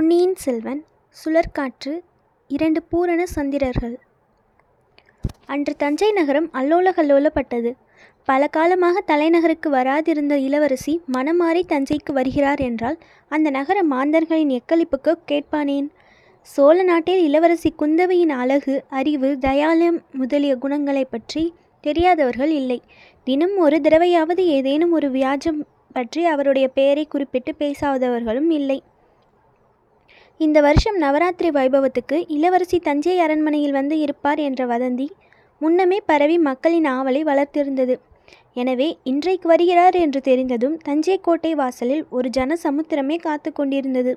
பொன்னியின் செல்வன், சுழற்காற்று, 2 பூரண சந்திரர்கள். அன்று தஞ்சை நகரம் அல்லோலகல்லோலப்பட்டது. பல காலமாக தலைநகருக்கு வராதிருந்த இளவரசி மனமாறி தஞ்சைக்கு வருகிறார் என்றால் அந்த நகர மாந்தர்களின் எக்களிப்புக்கு கேட்பானேன்? சோழ நாட்டில் இளவரசி குந்தவையின் அழகு, அறிவு, தயாளம் முதலிய குணங்களை பற்றி தெரியாதவர்கள் இல்லை. தினம் ஒரு தடவையாவது ஏதேனும் ஒரு வியாஜம் பற்றி அவருடைய பெயரை குறிப்பிட்டு பேசாதவர்களும் இல்லை. இந்த வருஷம் நவராத்திரி வைபவத்துக்கு இளவரசி தஞ்சை அரண்மனையில் வந்து இருப்பார் என்ற வதந்தி முன்னமே பரவி மக்களின் ஆவலை வளர்த்திருந்தது. எனவே இன்றைக்கு வருகிறார் என்று தெரிந்ததும் தஞ்சை கோட்டை வாசலில் ஒரு ஜன சமுத்திரமே காத்து கொண்டிருந்தது.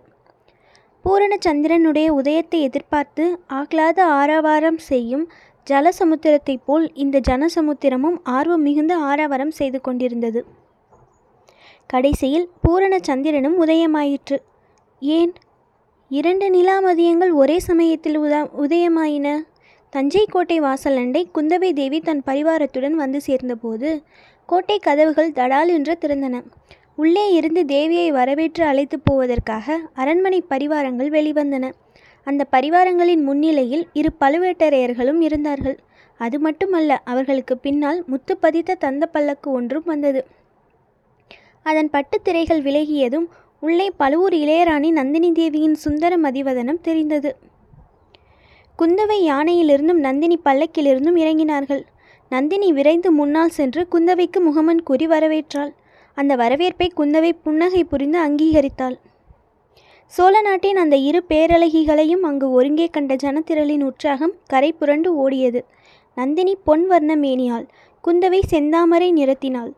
பூரண சந்திரனுடைய உதயத்தை எதிர்பார்த்து ஆகலாத ஆரவாரம் செய்யும் ஜலசமுத்திரத்தை போல் இந்த ஜனசமுத்திரமும் ஆர்வம் மிகுந்த ஆரவாரம் செய்து கொண்டிருந்தது. கடைசியில் பூரண சந்திரனும் உதயமாயிற்று. ஏன் 2 நிலாமதியங்கள் ஒரே சமயத்தில் உதயமாயின? தஞ்சை கோட்டை வாசல் அண்டை குந்தவை தேவி தன் பரிவாரத்துடன் வந்து சேர்ந்தபோது கோட்டை கதவுகள் தடால் என்று திறந்தன. உள்ளே இருந்து தேவியை வரவேற்று அழைத்து போவதற்காக அரண்மனை பரிவாரங்கள் வெளிவந்தன. அந்த பரிவாரங்களின் முன்னிலையில் 2 பழுவேட்டரையர்களும் இருந்தார்கள். அது மட்டுமல்ல, அவர்களுக்கு பின்னால் முத்து பதித்த தந்த பல்லக்கு ஒன்றும் வந்தது. அதன் பட்டுத்திரைகள் விலகியதும் உள்ளே பழுவூர் இளையராணி நந்தினி தேவியின் சுந்தர மதிவதனம் தெரிந்தது. குந்தவை யானையிலிருந்தும் நந்தினி பல்லக்கிலிருந்தும் இறங்கினார்கள். நந்தினி விரைந்து முன்னால் சென்று குந்தவைக்கு முகமன் கூறி வரவேற்றாள். அந்த வரவேற்பை குந்தவை புன்னகை புரிந்து அங்கீகரித்தாள். சோழ நாட்டின் அந்த 2 பேரழகிகளையும் அங்கு ஒருங்கே கண்ட ஜனத்திரளின் உற்சாகம் கரை புரண்டு ஓடியது. நந்தினி பொன் வர்ண மேனியாள், குந்தவை செந்தாமரை நிறத்தினாள்.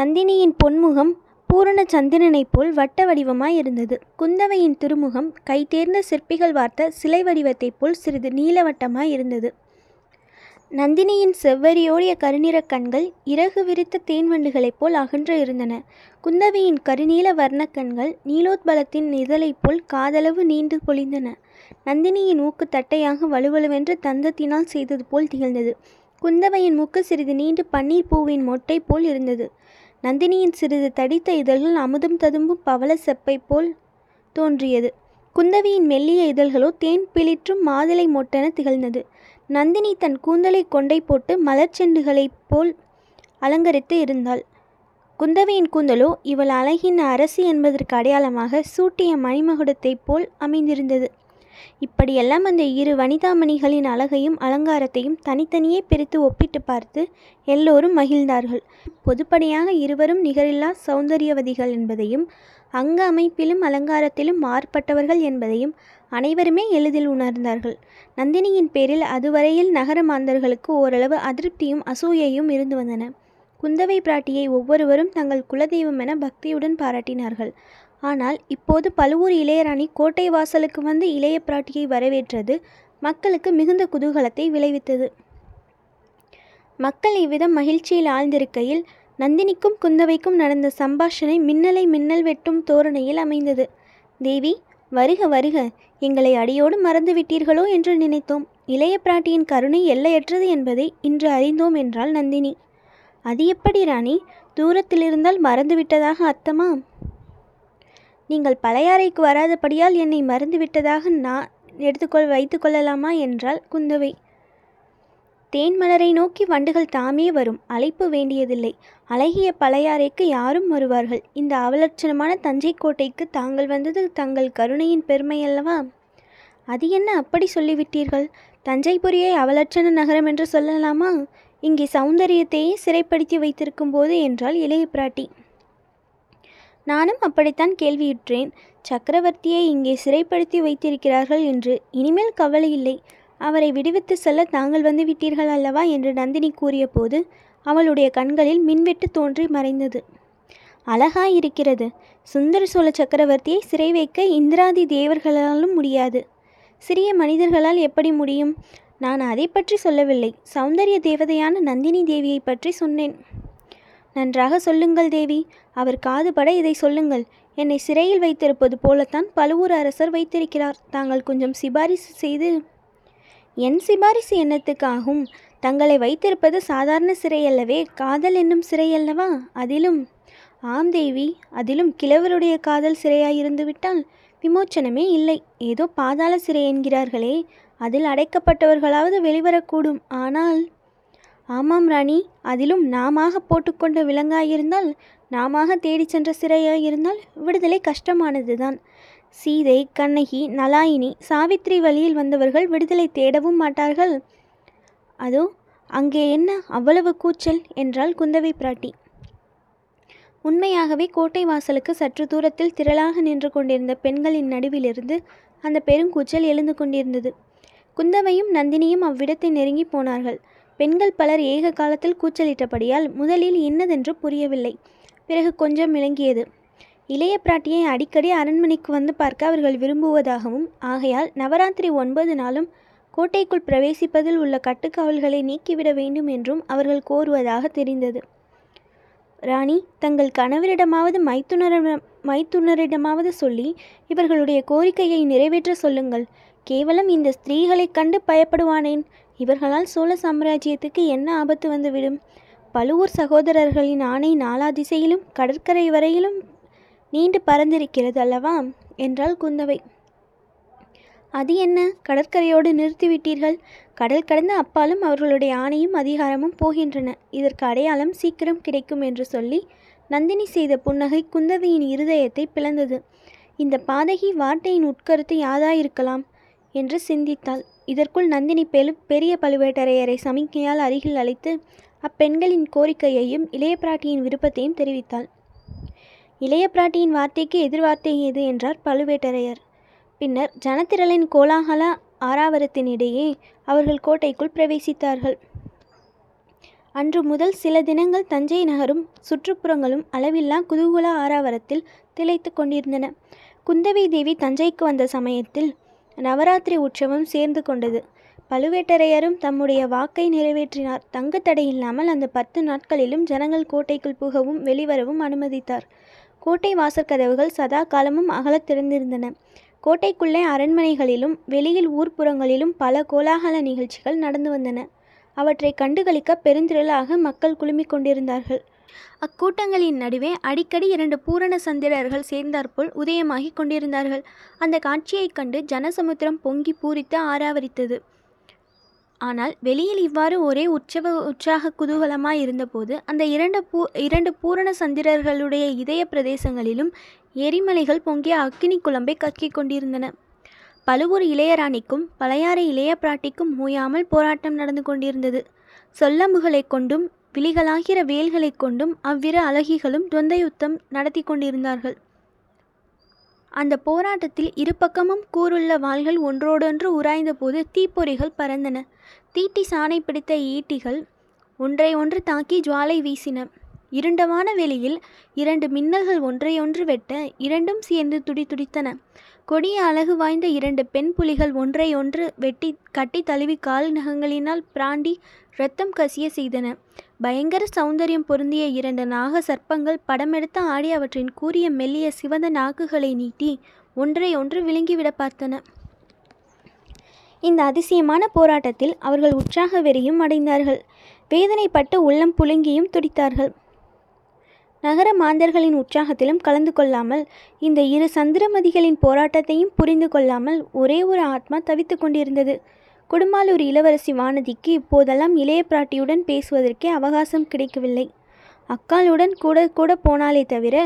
நந்தினியின் பொன்முகம் பூரண சந்திரனைப் போல் வட்ட வடிவமாய் இருந்தது. குந்தவையின் திருமுகம் கைதேர்ந்த சிற்பிகள் வார்த்த சிலை வடிவத்தைப் போல் சிறிது நீளவட்டமாய் இருந்தது. நந்தினியின் செவ்வரியோடிய கருநிற கண்கள் இறகு விரித்த தேன்வண்டுகளைப் போல் அகன்று இருந்தன. குந்தவையின் கருநீல வர்ண கண்கள் நீலோத்பலத்தின் இதழைப் போல் காதளவு நீண்டு பொழிந்தன. நந்தினியின் மூக்கு தட்டையாக வலுவலுவென்று தந்தத்தினால் செய்தது போல் திகழ்ந்தது. குந்தவையின் மூக்கு சிறிது நீண்டு பன்னீர் பூவின் மொட்டை போல் இருந்தது. நந்தினியின் சிறிது தடித்த இதழ்கள் அமுதும் ததும்பும் பவள செப்பை போல் தோன்றியது. குந்தவியின் மெல்லிய இதழ்களோ தேன் பிளிற்றும் மாதுளை மொட்டென திகழ்ந்தது. நந்தினி தன் கூந்தலை கொண்டை போட்டு மலர்ச்செண்டுகளைப் போல் அலங்கரித்து இருந்தாள். குந்தவியின் கூந்தலோ இவள் அழகின் அரசி என்பதற்கு அடையாளமாக சூட்டிய மணிமகுடத்தைப் போல் அமைந்திருந்தது. இப்படியெல்லாம் அந்த 2 வனிதாமணிகளின் அழகையும் அலங்காரத்தையும் தனித்தனியே பிரித்து ஒப்பிட்டு பார்த்து எல்லோரும் மகிழ்ந்தார்கள். பொதுப்படையாக இருவரும் நிகரில்லா சௌந்தரியவதிகள் என்பதையும் அங்க அமைப்பிலும் அலங்காரத்திலும் மாறுபட்டவர்கள் என்பதையும் அனைவருமே எளிதில் உணர்ந்தார்கள். நந்தினியின் பேரில் அதுவரையில் நகர மாந்தர்களுக்கு ஓரளவு அதிருப்தியும் அசூயையும் இருந்து வந்தன. குந்தவை பிராட்டியை ஒவ்வொருவரும் தங்கள் குலதெய்வம் என பக்தியுடன் பாராட்டினார்கள். ஆனால் இப்போது பழுவூர் இளையராணி கோட்டை வாசலுக்கு வந்து இளைய பிராட்டியை வரவேற்றது மக்களுக்கு மிகுந்த குதூகலத்தை விளைவித்தது. மக்கள் இவ்விதம் மகிழ்ச்சியில் ஆழ்ந்திருக்கையில் நந்தினிக்கும் குந்தவைக்கும் நடந்த சம்பாஷணை மின்னல் வெட்டும் தோரணையில் அமைந்தது. தேவி, வருக வருக, எங்களை அடியோடு மறந்துவிட்டீர்களோ என்று நினைத்தோம். இளைய பிராட்டியின் கருணை எல்லையற்றது என்பதை இன்று அறிந்தோம் என்றாள் நந்தினி. அது எப்படி ராணி? தூரத்திலிருந்தால் மறந்துவிட்டதாக அர்த்தமா? நீங்கள் பழையாறைக்கு வராதபடியால் என்னை மறந்துவிட்டதாக நான் வைத்துக்கொள்ளலாமா என்றாள் குந்தவை. தேன்மலரை நோக்கி வண்டுகள் தாமே வரும், அழைப்பு வேண்டியதில்லை. அழகிய பழையாறைக்கு யாரும் வருவார்கள். இந்த அவலட்சணமான தஞ்சை கோட்டைக்கு தாங்கள் வந்தது தங்கள் கருணையின் பெருமையல்லவா? அது என்ன அப்படி சொல்லிவிட்டீர்கள்? தஞ்சைபுரியை அவலட்சண நகரம் என்று சொல்லலாமா? இங்கே சௌந்தரியத்தையே சிறைப்படுத்தி வைத்திருக்கும் போது என்றாள் இளைய பிராட்டி. நானும் அப்படித்தான் கேள்வியுற்றேன். சக்கரவர்த்தியை இங்கே சிறைப்படுத்தி வைத்திருக்கிறார்கள் என்று. இனிமேல் கவலை இல்லை, அவரை விடுவித்து செல்ல தாங்கள் வந்து விட்டீர்கள் அல்லவா என்று நந்தினி கூறிய போது அவளுடைய கண்களில் மின்வெட்டு தோன்றி மறைந்தது. அழகாயிருக்கிறது. சுந்தர சோழ சக்கரவர்த்தியை சிறை வைக்க இந்திராதி தேவர்களாலும் முடியாது. சிறிய மனிதர்களால் எப்படி முடியும்? நான் அதை பற்றி சொல்லவில்லை. சௌந்தரிய தேவதையான நந்தினி தேவியை பற்றி சொன்னேன். நன்றாக சொல்லுங்கள் தேவி, அவர் காதுபட இதை சொல்லுங்கள். என்னை சிறையில் வைத்திருப்பது போலத்தான் பழுவூர் அரசர் வைத்திருக்கிறார். தாங்கள் கொஞ்சம் சிபாரிசு செய்து. என் சிபாரிசு என்னத்துக்காகும்? தங்களை வைத்திருப்பது சாதாரண சிறையல்லவே, காதல் என்னும் சிறையல்லவா? அதிலும் ஆம் தேவி, அதிலும் கிழவருடைய காதல் சிறையாயிருந்து விட்டால் விமோச்சனமே இல்லை. ஏதோ பாதாள சிறை என்கிறார்களே, அதில் அடைக்கப்பட்டவர்களாவது வெளிவரக்கூடும். ஆனால் ஆமாம் ராணி, அதிலும் நாம போட்டுக்கொண்ட விலங்காயிருந்தால், நாம தேடி சென்ற சிறையாயிருந்தால் விடுதலை கஷ்டமானதுதான். சீதை, கண்ணகி, நலாயினி, சாவித்ரி வழியில் வந்தவர்கள் விடுதலை தேடவும் மாட்டார்கள். அதோ அங்கே என்ன அவ்வளவு கூச்சல் என்றால் குந்தவை பிராட்டி. உண்மையாகவே கோட்டை வாசலுக்கு சற்று தூரத்தில் திரளாக நின்று கொண்டிருந்த பெண்களின் நடுவிலிருந்து அந்த பெருங்கூச்சல் எழுந்து கொண்டிருந்தது. குந்தவையும் நந்தினியும் அவ்விடத்தை நெருங்கி போனார்கள். பெண்கள் பலர் ஏக காலத்தில் கூச்சலிட்டபடியால் முதலில் இன்னதென்று புரியவில்லை. பிறகு கொஞ்சம் விளங்கியது. இளைய பிராட்டியை அடிக்கடி அரண்மனைக்கு வந்து பார்க்க அவர்கள் விரும்புவதாகவும், ஆகையால் நவராத்திரி 9 நாளும் கோட்டைக்குள் பிரவேசிப்பதில் உள்ள கட்டுக்காவல்களை நீக்கிவிட வேண்டும் என்றும் அவர்கள் கோருவதாக தெரிந்தது. ராணி, தங்கள் கணவரிடமாவது மைத்துனரிடமாவது சொல்லி இவர்களுடைய கோரிக்கையை நிறைவேற்ற சொல்லுங்கள். கேவலம் இந்த ஸ்திரீகளைக் கண்டு பயப்படுவானேன்? இவர்களால் சோழ சாம்ராஜ்யத்துக்கு என்ன ஆபத்து வந்துவிடும்? பழுவூர் சகோதரர்களின் ஆணை நாலா திசையிலும் கடற்கரை வரையிலும் நீண்டு பறந்திருக்கிறது அல்லவா என்றாள் குந்தவை. அது என்ன, கடற்கரையோடு நிறுத்திவிட்டீர்கள்? கடல் கடந்த அப்பாலும் அவர்களுடைய ஆணையும் அதிகாரமும் போகின்றன. இதற்கு அடையாளம் சீக்கிரம் கிடைக்கும் என்று சொல்லி நந்தினி செய்த புன்னகை குந்தவையின் இருதயத்தை பிளந்தது. இந்த பாதகி வார்த்தையின் உட்கருத்து யாதாயிருக்கலாம் என்று சிந்தித்தாள். இதற்குள் நந்தினி பெரிய பழுவேட்டரையரை சமிக்கையால் அருகில் அழைத்து அப்பெண்களின் கோரிக்கையையும் இளைய பிராட்டியின் விருப்பத்தையும் தெரிவித்தாள். இளைய பிராட்டியின் வார்த்தைக்கு எதிர்வார்த்தை ஏது என்றார் பழுவேட்டரையர். பின்னர் ஜனத்திரளின் கோலாகல ஆராவரத்தினிடையே அவர்கள் கோட்டைக்குள் பிரவேசித்தார்கள். அன்று முதல் சில தினங்கள் தஞ்சை நகரும் சுற்றுப்புறங்களும் அளவில்லா குதூகூல ஆராவரத்தில் திளைத்து கொண்டிருந்தன. குந்தவை தேவி தஞ்சைக்கு வந்த சமயத்தில் நவராத்திரி உற்சவம் சேர்ந்து கொண்டது. பழுவேட்டரையரும் தம்முடைய வாக்கை நிறைவேற்றினார். தங்கு தடையில்லாமல் அந்த 10 நாட்களிலும் ஜனங்கள் கோட்டைக்குள் புகவும் வெளிவரவும் அனுமதித்தார். கோட்டை வாசற்கதவுகள் சதா காலமும் அகலத் திறந்திருந்தன. கோட்டைக்குள்ளே அரண்மனைகளிலும் வெளியில் ஊர்ப்புறங்களிலும் பல கோலாகல நிகழ்ச்சிகள் நடந்து வந்தன. அவற்றை கண்டுகளிக்க பெருந்திரளாக மக்கள் குழுமிக் கொண்டிருந்தார்கள். அக்கூட்டங்களின் நடுவே அடிக்கடி 2 பூரண சந்திரர்கள் சேர்ந்தாற்போல் உதயமாகி கொண்டிருந்தார்கள். அந்த காட்சியைக் கண்டு ஜனசமுத்திரம் பொங்கி பூரித்து ஆராவரித்தது. ஆனால் வெளியில் இவ்வாறு ஒரே உற்சாக குதூகலமாய் இருந்தபோது அந்த 2 பூரண சந்திரர்களுடைய இதய பிரதேசங்களிலும் எரிமலைகள் பொங்கிய அக்கினி குழம்பை கக்கிக் கொண்டிருந்தன. பழுவூர் இளையராணிக்கும் பழையாறு இளைய பிராட்டிக்கும் ஓயாமல் போராட்டம் நடந்து கொண்டிருந்தது. சொல்லம்புகளை கொண்டும் விழிகளாகிற வேல்களை கொண்டும் அவ்விரு அழகிகளும் துவந்த யுத்தம் நடத்தி கொண்டிருந்தார்கள். அந்த போராட்டத்தில் இருபக்கமும் கூருள்ள வாள்கள் ஒன்றோடொன்று உராய்ந்த போது தீப்பொறிகள் பறந்தன. தீட்டி சாணை பிடித்த ஈட்டிகள் ஒன்றை ஒன்று தாக்கி ஜுவாலை வீசின. இருண்டமான வெளியில் 2 மின்னல்கள் ஒன்றையொன்று வெட்ட இரண்டும் சேர்ந்து துடித்துடித்தன. கொடிய அழகு வாய்ந்த 2 பெண் புலிகள் ஒன்றையொன்று வெட்டி கட்டி தழுவி கால் நகங்களினால் பிராண்டி இரத்தம் கசிய செய்தன. பயங்கர சௌந்தரியம் பொருந்திய 2 நாக சர்ப்பங்கள் படமெடுத்த ஆடி அவற்றின் கூரிய மெல்லிய சிவந்த நாக்குகளை நீட்டி ஒன்றையொன்று விழுங்கிவிட பார்த்தன. இந்த அதிசயமான போராட்டத்தில் அவர்கள் உற்சாக வெறியும் அடைந்தார்கள். வேதனைப்பட்டு உள்ளம் புழுங்கியும் துடித்தார்கள். நகர மாந்தர்களின் உற்சாகத்திலும் கலந்து கொள்ளாமல், இந்த 2 சந்திரமதிகளின் போராட்டத்தையும் புரிந்து கொள்ளாமல் ஒரே ஒரு ஆத்மா தவித்து கொண்டிருந்தது. குடும்பாலூர் இளவரசி வானதிக்கு இப்போதெல்லாம் இளைய பிராட்டியுடன் பேசுவதற்கே அவகாசம் கிடைக்கவில்லை. அக்காளுடன் கூட போனாலே தவிர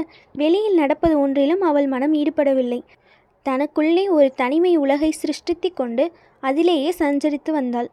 வெளியில் நடப்பது ஒன்றிலும் அவள் மனம் ஈடுபடவில்லை. தனக்குள்ளே ஒரு தனிமை உலகை சிருஷ்டித்து கொண்டு அதிலேயே சஞ்சரித்து வந்தாள்.